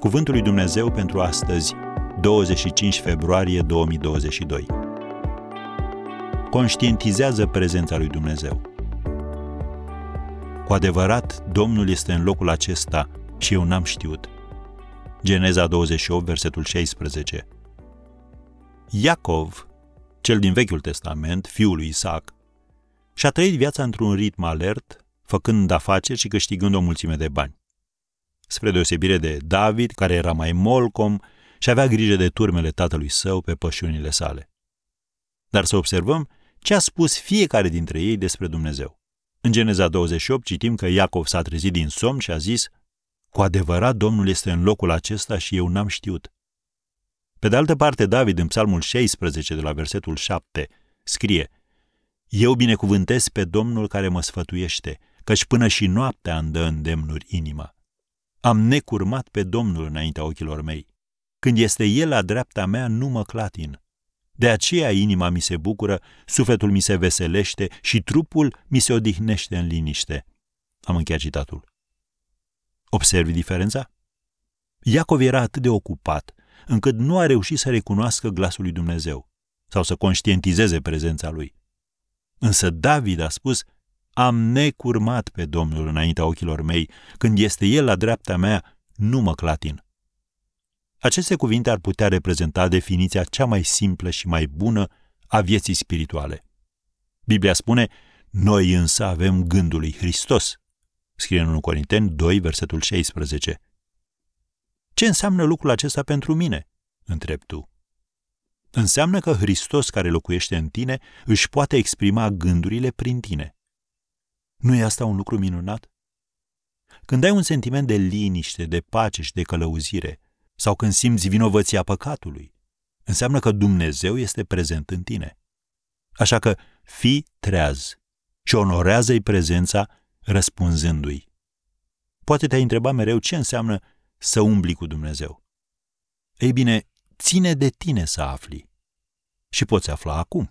Cuvântul lui Dumnezeu pentru astăzi, 25 februarie 2022. Conștientizează prezența lui Dumnezeu. Cu adevărat, Domnul este în locul acesta și eu n-am știut. Geneza 28, versetul 16. Iacov, cel din Vechiul Testament, fiul lui Isaac, și-a trăit viața într-un ritm alert, făcând afaceri și câștigând o mulțime de bani. Spre deosebire de David, care era mai molcom și avea grijă de turmele tatălui său pe pășunile sale. Dar să observăm ce a spus fiecare dintre ei despre Dumnezeu. În Geneza 28 citim că Iacov s-a trezit din somn și a zis: „Cu adevărat, Domnul este în locul acesta și eu n-am știut.” Pe de altă parte, David, în Psalmul 16, de la versetul 7, scrie: „Eu binecuvântez pe Domnul care mă sfătuiește, căci până și noaptea îmi dă îndemnuri inima. Am necurmat pe Domnul înaintea ochilor mei. Când este El la dreapta mea, nu mă clatin. De aceea inima mi se bucură, sufletul mi se veselește și trupul mi se odihnește în liniște.” Am încheiat citatul. Observi diferența? Iacov era atât de ocupat, încât nu a reușit să recunoască glasul lui Dumnezeu sau să conștientizeze prezența lui. Însă David a spus: „Am necurmat pe Domnul înaintea ochilor mei, când este El la dreapta mea, nu mă clatin.” Aceste cuvinte ar putea reprezenta definiția cea mai simplă și mai bună a vieții spirituale. Biblia spune: „Noi însă avem gândul lui Hristos”, scrie în 1 Corinteni 2, versetul 16. Ce înseamnă lucrul acesta pentru mine? Întreb tu. Înseamnă că Hristos care locuiește în tine își poate exprima gândurile prin tine. Nu e asta un lucru minunat? Când ai un sentiment de liniște, de pace și de călăuzire, sau când simți vinovăția păcatului, înseamnă că Dumnezeu este prezent în tine. Așa că fii treaz și onorează-i prezența răspunzându-i. Poate te-ai întrebat mereu ce înseamnă să umbli cu Dumnezeu. Ei bine, ține de tine să afli. Și poți afla acum.